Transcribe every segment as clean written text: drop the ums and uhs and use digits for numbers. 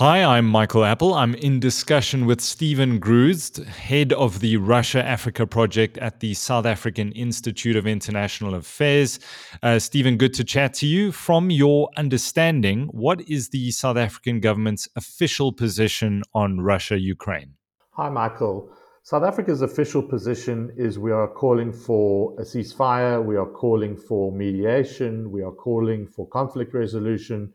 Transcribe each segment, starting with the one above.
Hi, I'm Michael Appel. I'm in discussion with Stephen Gruzd, head of the Russia-Africa project at the South African Institute of International Affairs. Stephen, good to chat to you. From your understanding, what is the South African government's official position on Russia-Ukraine? Hi, Michael. South Africa's official position is we are calling for a ceasefire, we are calling for mediation, we are calling for conflict resolution,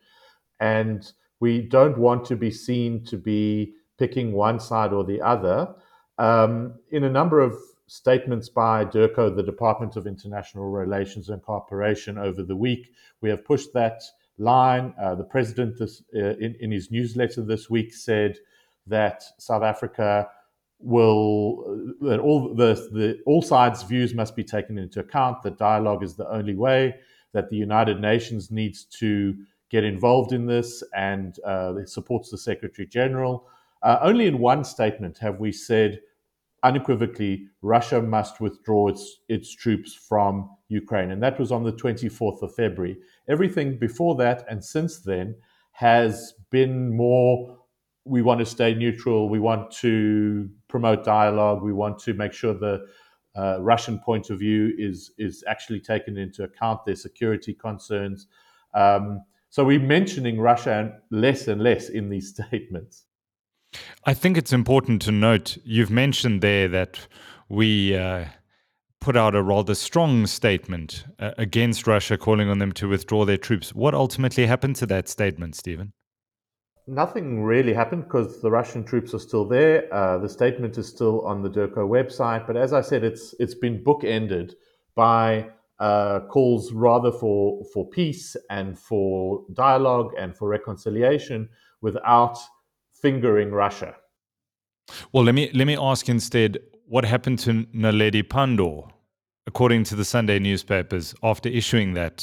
and we don't want to be seen to be picking one side or the other. In a number of statements by DIRCO, the Department of International Relations and Cooperation, over the week, we have pushed that line. The president in his newsletter this week said that South Africa all sides' views must be taken into account, that dialogue is the only way, that the United Nations needs to get involved in this, and it supports the Secretary General. Only in one statement have we said unequivocally Russia must withdraw its troops from Ukraine, and that was on the 24th of February. Everything before that and since then has been more, we want to stay neutral, we want to promote dialogue, we want to make sure the Russian point of view is actually taken into account, their security concerns. So we're mentioning Russia and less in these statements. I think it's important to note, you've mentioned there that we put out a rather strong statement against Russia, calling on them to withdraw their troops. What ultimately happened to that statement, Stephen? Nothing really happened because the Russian troops are still there. The statement is still on the DIRCO website. But as I said, it's been bookended by calls rather for peace and for dialogue and for reconciliation without fingering Russia. Well, let me ask instead, what happened to Naledi Pandor, according to the Sunday newspapers, after issuing that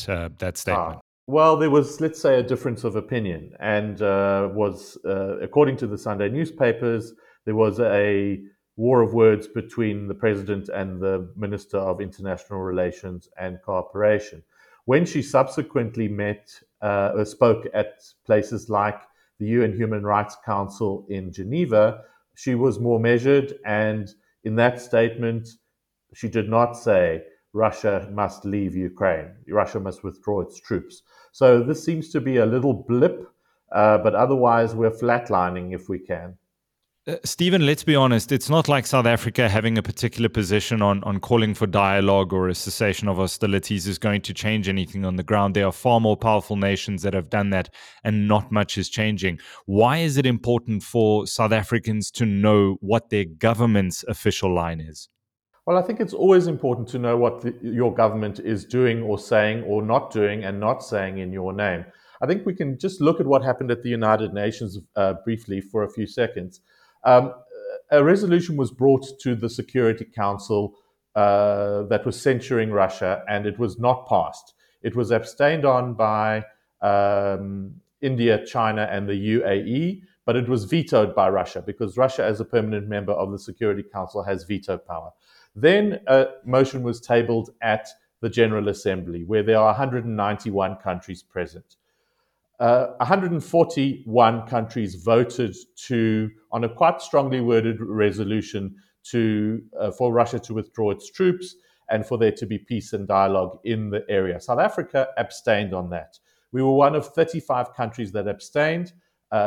statement? Well, there was, let's say, a difference of opinion, and according to the Sunday newspapers, there was a war of words between the president and the Minister of International Relations and Cooperation. When she subsequently spoke at places like the UN Human Rights Council in Geneva, she was more measured, and in that statement, she did not say Russia must leave Ukraine, Russia must withdraw its troops. So this seems to be a little blip, but otherwise we're flatlining if we can. Stephen, let's be honest, it's not like South Africa having a particular position on calling for dialogue or a cessation of hostilities is going to change anything on the ground. There are far more powerful nations that have done that, and not much is changing. Why is it important for South Africans to know what their government's official line is? Well, I think it's always important to know what your government is doing or saying or not doing and not saying in your name. I think we can just look at what happened at the United Nations briefly for a few seconds. A resolution was brought to the Security Council that was censuring Russia, and it was not passed. It was abstained on by India, China, and the UAE, but it was vetoed by Russia because Russia, as a permanent member of the Security Council, has veto power. Then a motion was tabled at the General Assembly, where there are 191 countries present. 141 countries voted on a quite strongly worded resolution for Russia to withdraw its troops and for there to be peace and dialogue in the area. South Africa abstained on that. We were one of 35 countries that abstained.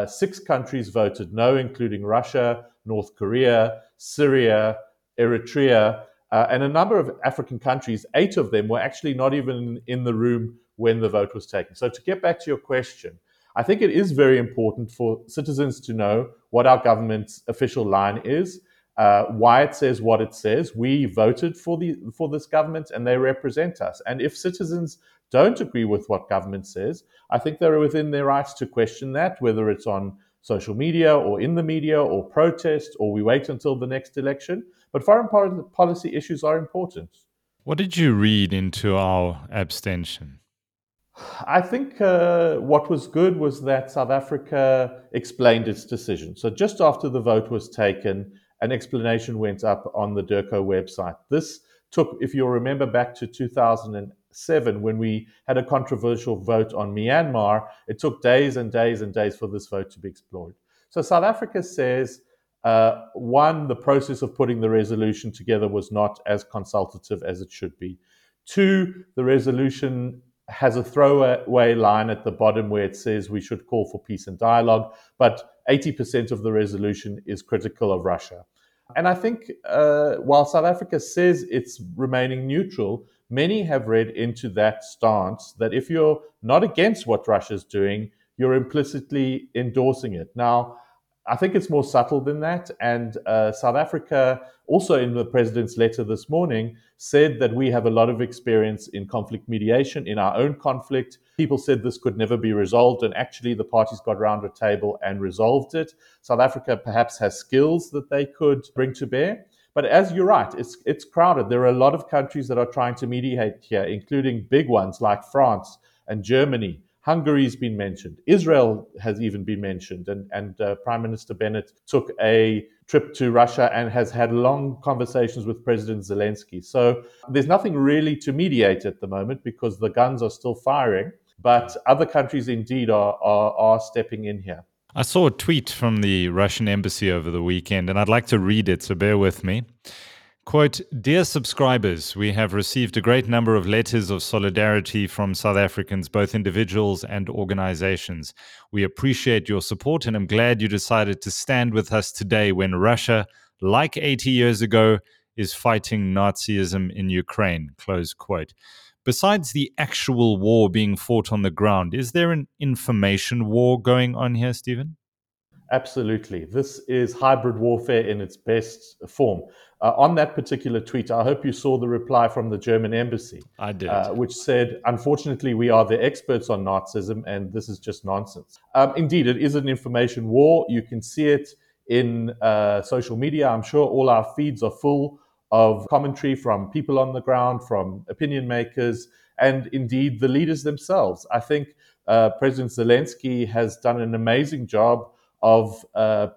6 countries voted no, including Russia, North Korea, Syria, Eritrea, and a number of African countries. 8 of them were actually not even in the room when the vote was taken. So to get back to your question, I think it is very important for citizens to know what our government's official line is, why it says what it says. We voted for this government and they represent us. And if citizens don't agree with what government says, I think they're within their rights to question that, whether it's on social media or in the media or protest, or we wait until the next election. But foreign policy issues are important. What did you read into our abstention? I think what was good was that South Africa explained its decision. So just after the vote was taken, an explanation went up on the DIRCO website. This took, if you'll remember, back to 2007 when we had a controversial vote on Myanmar. It took days and days and days for this vote to be explored. So South Africa says, one, the process of putting the resolution together was not as consultative as it should be. Two, the resolution has a throwaway line at the bottom where it says we should call for peace and dialogue, but 80% of the resolution is critical of Russia. And I think while South Africa says it's remaining neutral, many have read into that stance that if you're not against what Russia's doing, you're implicitly endorsing it. Now, I think it's more subtle than that. And South Africa, also in the president's letter this morning, said that we have a lot of experience in conflict mediation, in our own conflict. People said this could never be resolved, and actually the parties got round a table and resolved it. South Africa perhaps has skills that they could bring to bear. But as you're right, it's crowded. There are a lot of countries that are trying to mediate here, including big ones like France and Germany. Hungary's been mentioned. Israel has even been mentioned. And Prime Minister Bennett took a trip to Russia and has had long conversations with President Zelensky. So there's nothing really to mediate at the moment because the guns are still firing. But other countries indeed are stepping in here. I saw a tweet from the Russian embassy over the weekend, and I'd like to read it, so bear with me. Quote, "Dear subscribers, we have received a great number of letters of solidarity from South Africans, both individuals and organizations. We appreciate your support and I'm glad you decided to stand with us today when Russia, like 80 years ago, is fighting Nazism in Ukraine." Close quote. Besides the actual war being fought on the ground, is there an information war going on here, Stephen? Absolutely. This is hybrid warfare in its best form. On that particular tweet, I hope you saw the reply from the German embassy. I did. Which said, unfortunately, we are the experts on Nazism and this is just nonsense. Indeed, it is an information war. You can see it in social media. I'm sure all our feeds are full of commentary from people on the ground, from opinion makers, and indeed the leaders themselves. I think President Zelensky has done an amazing job of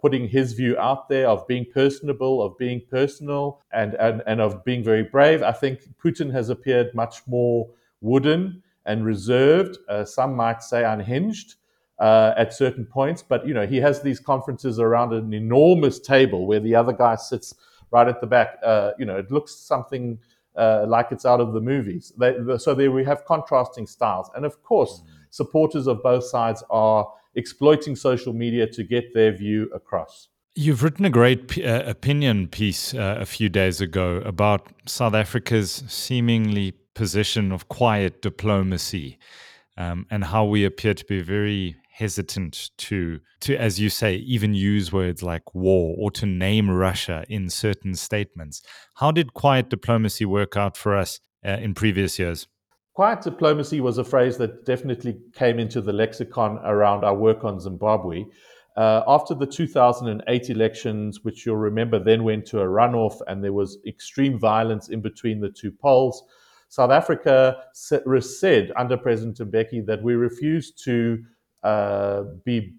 putting his view out there, of being personable, of being personal, and of being very brave. I think Putin has appeared much more wooden and reserved, some might say unhinged at certain points. But, you know, he has these conferences around an enormous table where the other guy sits right at the back. You know, it looks something like it's out of the movies. So there we have contrasting styles. And, of course, supporters of both sides are exploiting social media to get their view across. You've written a great opinion piece a few days ago about South Africa's seemingly position of quiet diplomacy and how we appear to be very hesitant to, as you say, even use words like war or to name Russia in certain statements. How did quiet diplomacy work out for us in previous years? Quiet diplomacy was a phrase that definitely came into the lexicon around our work on Zimbabwe. After the 2008 elections, which you'll remember then went to a runoff and there was extreme violence in between the two polls, South Africa said under President Mbeki that we refuse to be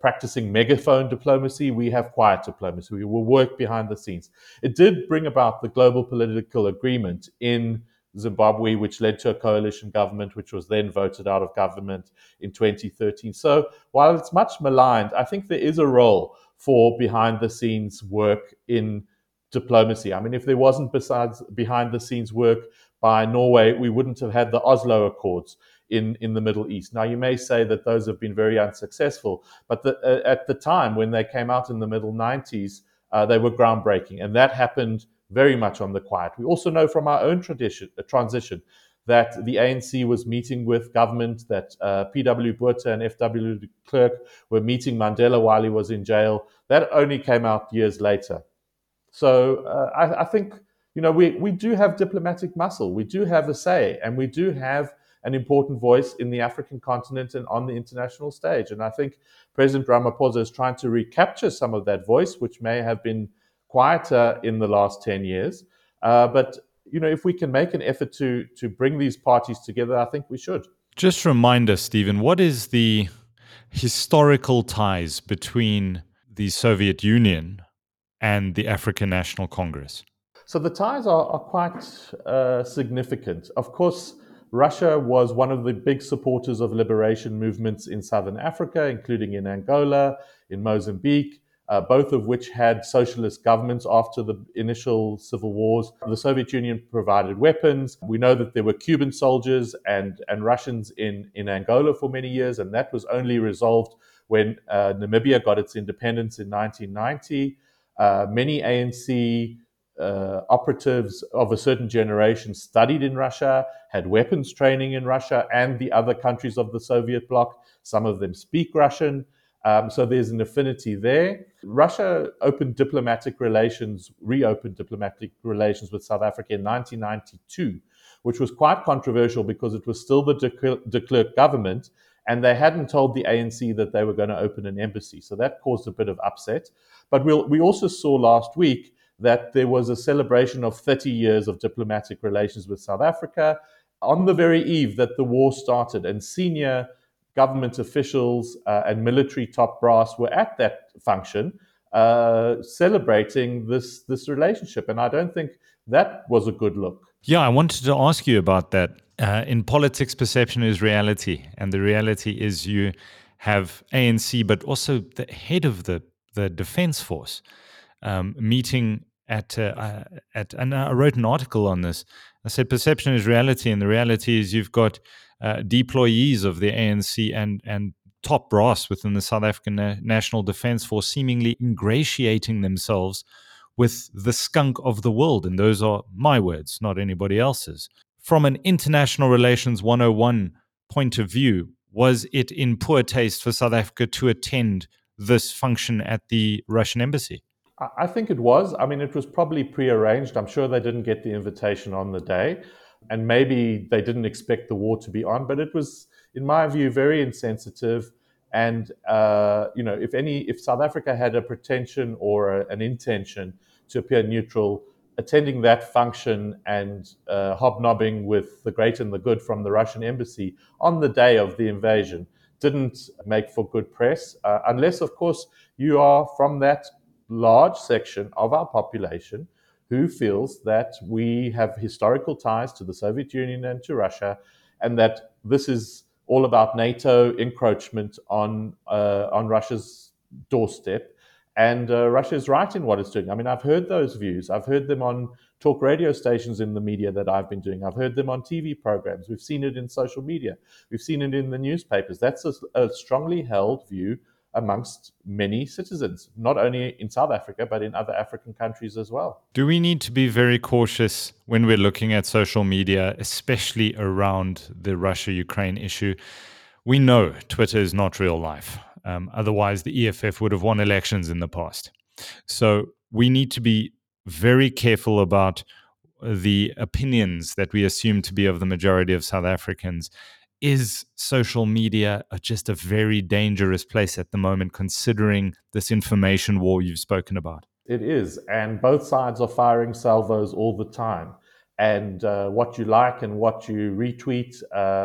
practicing megaphone diplomacy. We have quiet diplomacy. We will work behind the scenes. It did bring about the global political agreement in Zimbabwe, which led to a coalition government, which was then voted out of government in 2013. So while it's much maligned, I think there is a role for behind-the-scenes work in diplomacy. I mean, if there wasn't besides behind-the-scenes work by Norway, we wouldn't have had the Oslo Accords in the Middle East. Now, you may say that those have been very unsuccessful, but at the time when they came out in the middle 90s, they were groundbreaking, and that happened very much on the quiet. We also know from our own transition that the ANC was meeting with government, that P.W. Botha and F.W. de Klerk were meeting Mandela while he was in jail. That only came out years later. So I think, you know, we do have diplomatic muscle. We do have a say, and we do have an important voice in the African continent and on the international stage. And I think President Ramaphosa is trying to recapture some of that voice, which may have been quieter in the last 10 years. But, you know, if we can make an effort to bring these parties together, I think we should. Just remind us, Stephen, what is the historical ties between the Soviet Union and the African National Congress? So the ties are quite significant. Of course, Russia was one of the big supporters of liberation movements in Southern Africa, including in Angola, in Mozambique, both of which had socialist governments after the initial civil wars. The Soviet Union provided weapons. We know that there were Cuban soldiers and Russians in Angola for many years, and that was only resolved when Namibia got its independence in 1990. Many ANC operatives of a certain generation studied in Russia, had weapons training in Russia and the other countries of the Soviet bloc. Some of them speak Russian. So there's an affinity there. Russia reopened diplomatic relations with South Africa in 1992, which was quite controversial because it was still the de Klerk government, and they hadn't told the ANC that they were going to open an embassy. So that caused a bit of upset. But we also saw last week that there was a celebration of 30 years of diplomatic relations with South Africa on the very eve that the war started, and senior government officials and military top brass were at that function celebrating this relationship. And I don't think that was a good look. Yeah, I wanted to ask you about that. In politics, perception is reality. And the reality is you have ANC, but also the head of the defense force meeting at, and I wrote an article on this. I said perception is reality, and the reality is you've got deployees of the ANC and top brass within the South African National Defence Force seemingly ingratiating themselves with the skunk of the world. And those are my words, not anybody else's. From an international relations 101 point of view, was it in poor taste for South Africa to attend this function at the Russian embassy? I think it was. I mean, it was probably prearranged. I'm sure they didn't get the invitation on the day, and maybe they didn't expect the war to be on. But it was, in my view, very insensitive. And if South Africa had a pretension or an intention to appear neutral, attending that function and hobnobbing with the great and the good from the Russian embassy on the day of the invasion didn't make for good press, unless, of course, you are from that large section of our population who feels that we have historical ties to the Soviet Union and to Russia, and that this is all about NATO encroachment on Russia's doorstep. And Russia is right in what it's doing. I mean, I've heard those views. I've heard them on talk radio stations in the media that I've been doing. I've heard them on TV programs. We've seen it in social media. We've seen it in the newspapers. That's a strongly held view amongst many citizens, not only in South Africa, but in other African countries as well. Do we need to be very cautious when we're looking at social media, especially around the Russia-Ukraine issue? We know Twitter is not real life. Otherwise, the EFF would have won elections in the past. So we need to be very careful about the opinions that we assume to be of the majority of South Africans. Is social media just a very dangerous place at the moment, considering this information war you've spoken about? It is, and both sides are firing salvos all the time. And what you like and what you retweet,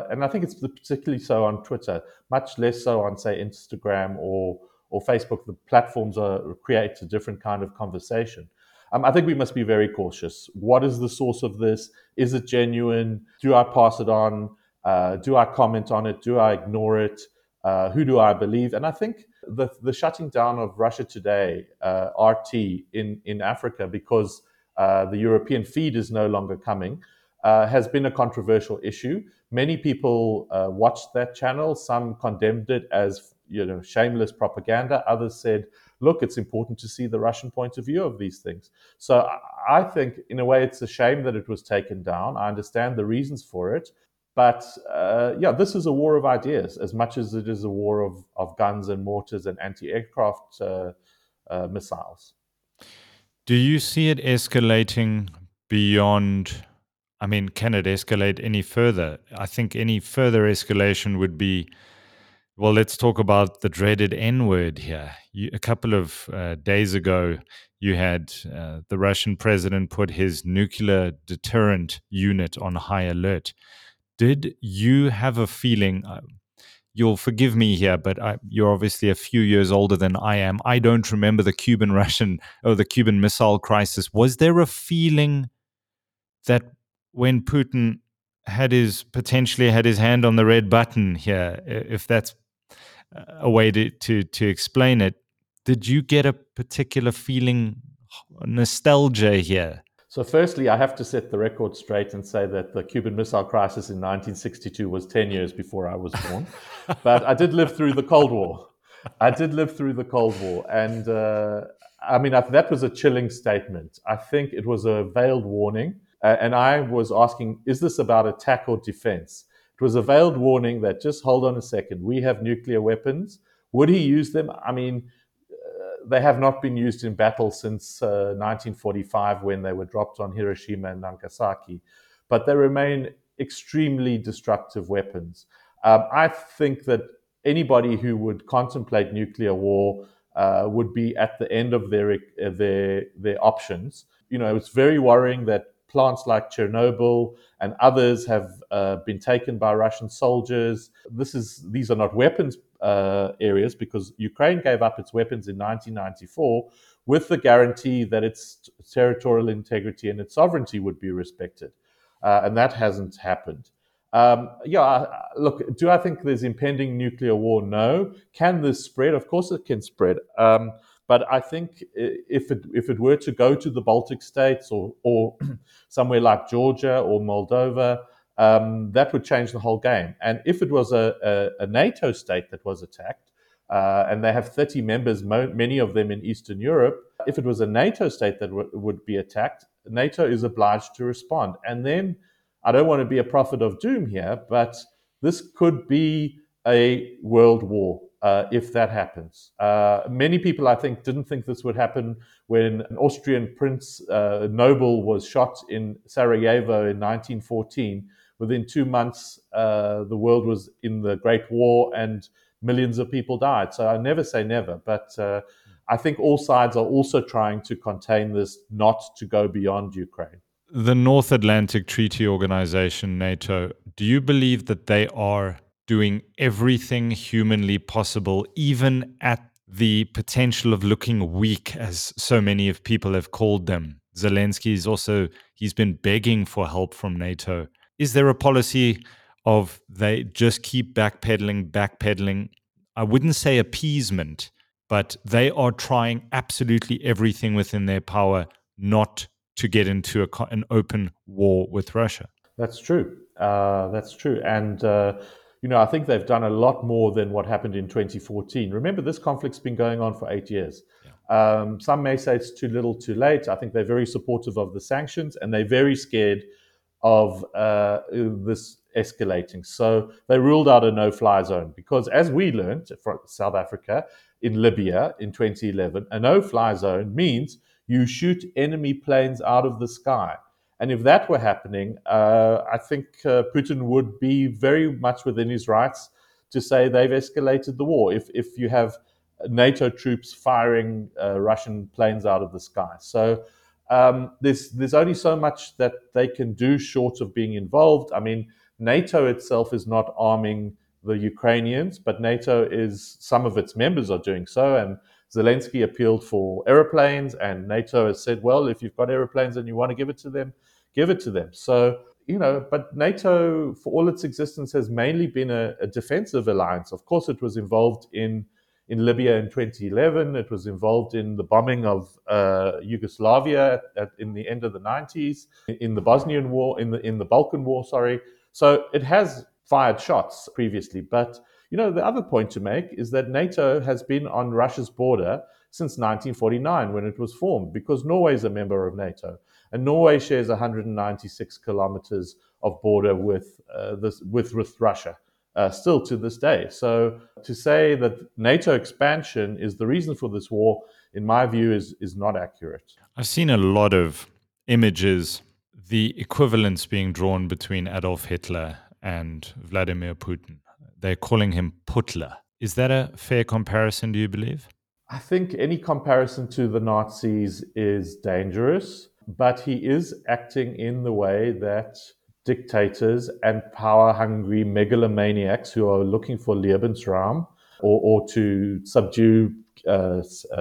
and I think it's particularly so on Twitter, much less so on, say, Instagram or Facebook. The platforms create a different kind of conversation. I think we must be very cautious. What is the source of this? Is it genuine? Do I pass it on? Do I comment on it? Do I ignore it? Who do I believe? And I think the shutting down of Russia Today, RT, in Africa, because the European feed is no longer coming, has been a controversial issue. Many people watched that channel. Some condemned it as shameless propaganda. Others said, look, it's important to see the Russian point of view of these things. So I think, in a way, it's a shame that it was taken down. I understand the reasons for it. But this is a war of ideas as much as it is a war of guns and mortars and anti-aircraft missiles. Do you see it escalating beyond? I mean, can it escalate any further? I think any further escalation would be, well, let's talk about the dreaded N-word here. A couple of days ago, you had the Russian president put his nuclear deterrent unit on high alert. Did you have a feeling, you'll forgive me here, but you're obviously a few years older than I am. I don't remember the Cuban Missile Crisis. Was there a feeling that when Putin had his hand on the red button here, if that's a way to explain it. Did you get a particular feeling, nostalgia here? So firstly, I have to set the record straight and say that the Cuban Missile Crisis in 1962 was 10 years before I was born. But I did live through the Cold War. And that was a chilling statement. I think it was a veiled warning. And I was asking, is this about attack or defense? It was a veiled warning that just hold on a second. We have nuclear weapons. Would he use them? I mean, they have not been used in battle since 1945 when they were dropped on Hiroshima and Nagasaki. But they remain extremely destructive weapons. I think that anybody who would contemplate nuclear war would be at the end of their options. You know, it's very worrying that plants like Chernobyl and others have been taken by Russian soldiers. These are not weapons areas, because Ukraine gave up its weapons in 1994 with the guarantee that its territorial integrity and its sovereignty would be respected. And that hasn't happened. Look, do I think there's impending nuclear war? No. Can this spread? Of course it can spread. But I think if it were to go to the Baltic states or somewhere like Georgia or Moldova, that would change the whole game. And if it was a NATO state that was attacked, and they have 30 members, many of them in Eastern Europe, if it was a NATO state that would be attacked, NATO is obliged to respond. And then, I don't want to be a prophet of doom here, but this could be a world war. If that happens. Many people, I think, didn't think this would happen when an Austrian prince, noble, was shot in Sarajevo in 1914. Within 2 months, the world was in the Great War and millions of people died. So I never say never, but I think all sides are also trying to contain this, not to go beyond Ukraine. The North Atlantic Treaty Organization, NATO, do you believe that they are doing everything humanly possible, even at the potential of looking weak, as so many of people have called them? Zelensky he's been begging for help from NATO. Is there a policy of they just keep backpedaling? I wouldn't say appeasement, but they are trying absolutely everything within their power not to get into an open war with Russia. That's true. And you know, I think they've done a lot more than what happened in 2014. Remember, this conflict's been going on for 8 years. Yeah. Some may say it's too little, too late. I think they're very supportive of the sanctions, and they're very scared of this escalating. So they ruled out a no-fly zone because, as we learned from South Africa, in Libya in 2011, a no-fly zone means you shoot enemy planes out of the sky. And if that were happening, I think Putin would be very much within his rights to say they've escalated the war if you have NATO troops firing Russian planes out of the sky. So there's only so much that they can do short of being involved. I mean, NATO itself is not arming the Ukrainians, but NATO is, some of its members are doing so, and Zelensky appealed for airplanes, and NATO has said, well, if you've got airplanes and you want to give it to them, give it to them. So, you know, but NATO, for all its existence, has mainly been a defensive alliance. Of course, it was involved in Libya in 2011. It was involved in the bombing of Yugoslavia in the end of the 90s, in the Bosnian War, in the Balkan War, sorry. So it has fired shots previously, but you know, the other point to make is that NATO has been on Russia's border since 1949 when it was formed, because Norway is a member of NATO, and Norway shares 196 kilometers of border with Russia still to this day. So to say that NATO expansion is the reason for this war, in my view, is not accurate. I've seen a lot of images, the equivalence being drawn between Adolf Hitler and Vladimir Putin. They're calling him Putler. Is that a fair comparison, do you believe? I think any comparison to the Nazis is dangerous, but he is acting in the way that dictators and power-hungry megalomaniacs who are looking for Lebensraum or to subdue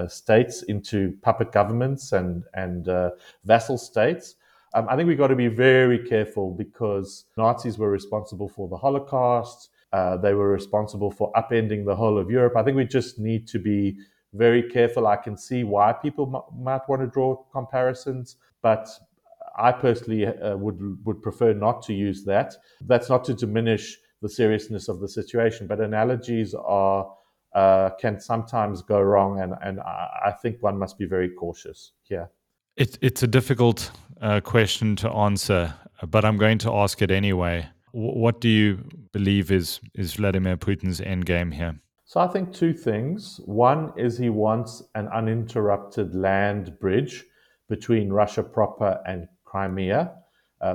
states into puppet governments and vassal states I think we've got to be very careful, because Nazis were responsible for the Holocaust. They were responsible for upending the whole of Europe. I think we just need to be very careful. I can see why people might want to draw comparisons, but I personally would prefer not to use that. That's not to diminish the seriousness of the situation, but analogies are can sometimes go wrong, and I think one must be very cautious here. It's a difficult question to answer, but I'm going to ask it anyway. What do you believe is Vladimir Putin's end game here? So I think two things. One is he wants an uninterrupted land bridge between Russia proper and Crimea,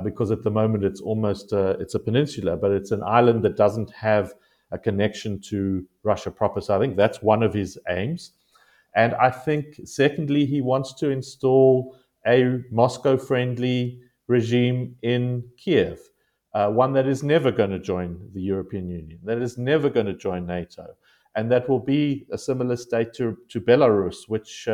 because at the moment it's almost it's a peninsula, but it's an island that doesn't have a connection to Russia proper. So I think that's one of his aims. And I think, secondly, he wants to install a Moscow-friendly regime in Kiev, one that is never going to join the European Union, that is never going to join NATO, and that will be a similar state to Belarus, which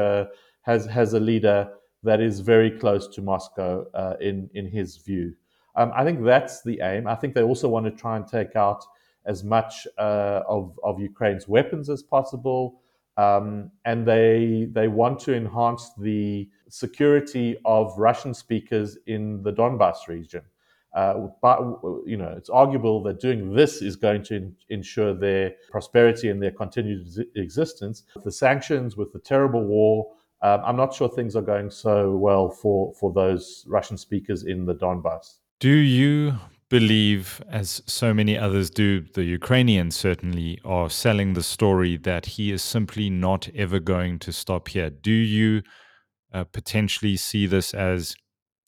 has a leader that is very close to Moscow in his view. I think that's the aim. I think they also want to try and take out as much of Ukraine's weapons as possible. And they want to enhance the security of Russian speakers in the Donbass region. But, you know, it's arguable that doing this is going to ensure their prosperity and their continued existence. With the sanctions, with the terrible war, I'm not sure things are going so well for those Russian speakers in the Donbass. Do you believe, as so many others do, the Ukrainians certainly are selling the story that he is simply not ever going to stop here? Do you potentially see this as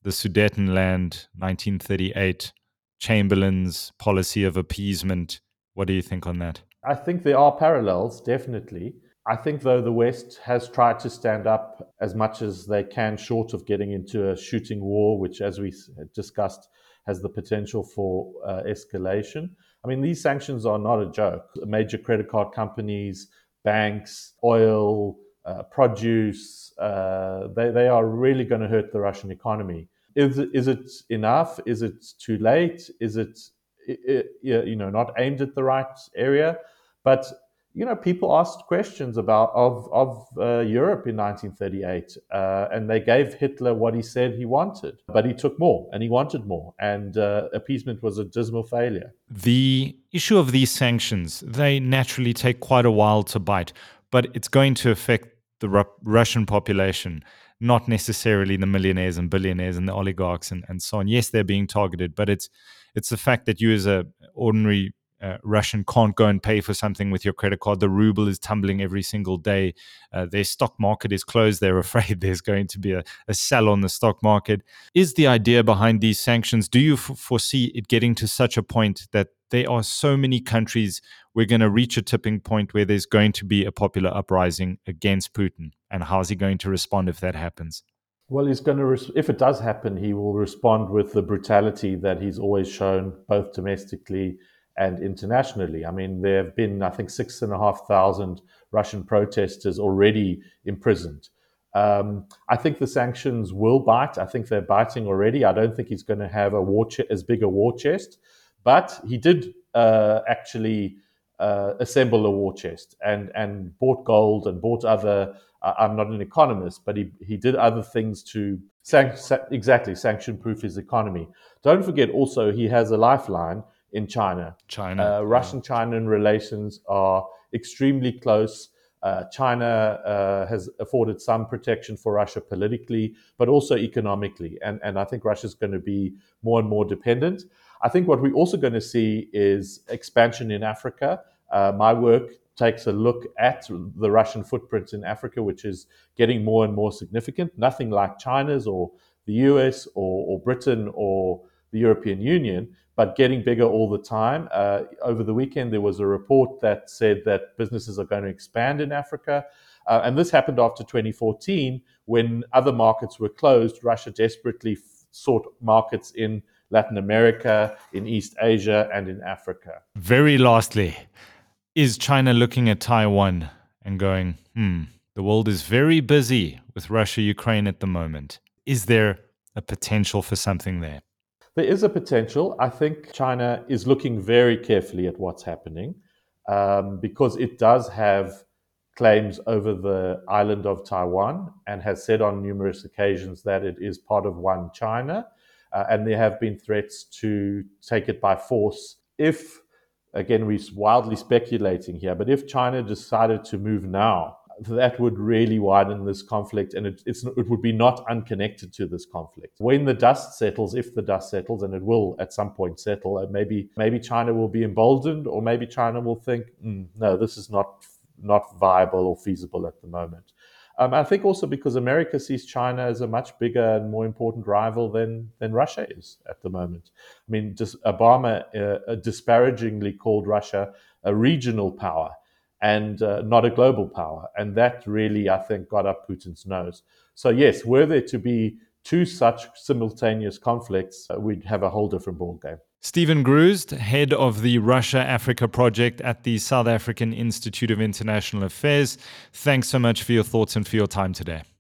the Sudetenland 1938 Chamberlain's policy of appeasement? What do you think on that? I think there are parallels, definitely. I think, though, the West has tried to stand up as much as they can short of getting into a shooting war, which, as we discussed, has the potential for escalation. I mean, these sanctions are not a joke. Major credit card companies, banks, oil, produce, they are really going to hurt the Russian economy. Is it enough? Is it too late? Is it, you know, not aimed at the right area? But, you know, people asked questions about of Europe in 1938, and they gave Hitler what he said he wanted, but he took more, and he wanted more, and appeasement was a dismal failure. The issue of these sanctions, they naturally take quite a while to bite, but it's going to affect the Russian population, not necessarily the millionaires and billionaires and the oligarchs and so on. Yes, they're being targeted, but it's the fact that you as an ordinary Russian can't go and pay for something with your credit card. The ruble is tumbling every single day. Their stock market is closed. They're afraid there's going to be a sell on the stock market. Is the idea behind these sanctions, do you foresee it getting to such a point that there are so many countries, we're going to reach a tipping point where there's going to be a popular uprising against Putin? And how's he going to respond if that happens? Well, he's going to, if it does happen, he will respond with the brutality that he's always shown, both domestically and internationally. I mean, there have been, I think, 6,500 Russian protesters already imprisoned. I think the sanctions will bite. I think they're biting already. I don't think he's going to have a as big a war chest, but he did actually assemble a war chest and bought gold and bought other. I'm not an economist, but he did other things to sanction-proof his economy. Don't forget also he has a lifeline in China. Russian-Chinan relations are extremely close. China has afforded some protection for Russia politically, but also economically. And I think Russia's going to be more and more dependent. I think what we're also going to see is expansion in Africa. My work takes a look at the Russian footprint in Africa, which is getting more and more significant. Nothing like China's or the US or Britain or the European Union, but getting bigger all the time. Over the weekend, there was a report that said that businesses are going to expand in Africa. And this happened after 2014, when other markets were closed. Russia desperately sought markets in Latin America, in East Asia, and in Africa. Very lastly, is China looking at Taiwan and going, the world is very busy with Russia, Ukraine at the moment. Is there a potential for something there? There is a potential. I think China is looking very carefully at what's happening because it does have claims over the island of Taiwan and has said on numerous occasions that it is part of one China. And there have been threats to take it by force. If, again, we're wildly speculating here, but if China decided to move now, that would really widen this conflict, and it would be not unconnected to this conflict. When the dust settles, if the dust settles, and it will at some point settle, and maybe China will be emboldened, or maybe China will think, no, this is not viable or feasible at the moment. I think also because America sees China as a much bigger and more important rival than Russia is at the moment. I mean, just Obama disparagingly called Russia a regional power and not a global power. And that really, I think, got up Putin's nose. So yes, were there to be two such simultaneous conflicts, we'd have a whole different ballgame. Stephen Gruzd, head of the Russia Africa Project at the South African Institute of International Affairs. Thanks so much for your thoughts and for your time today.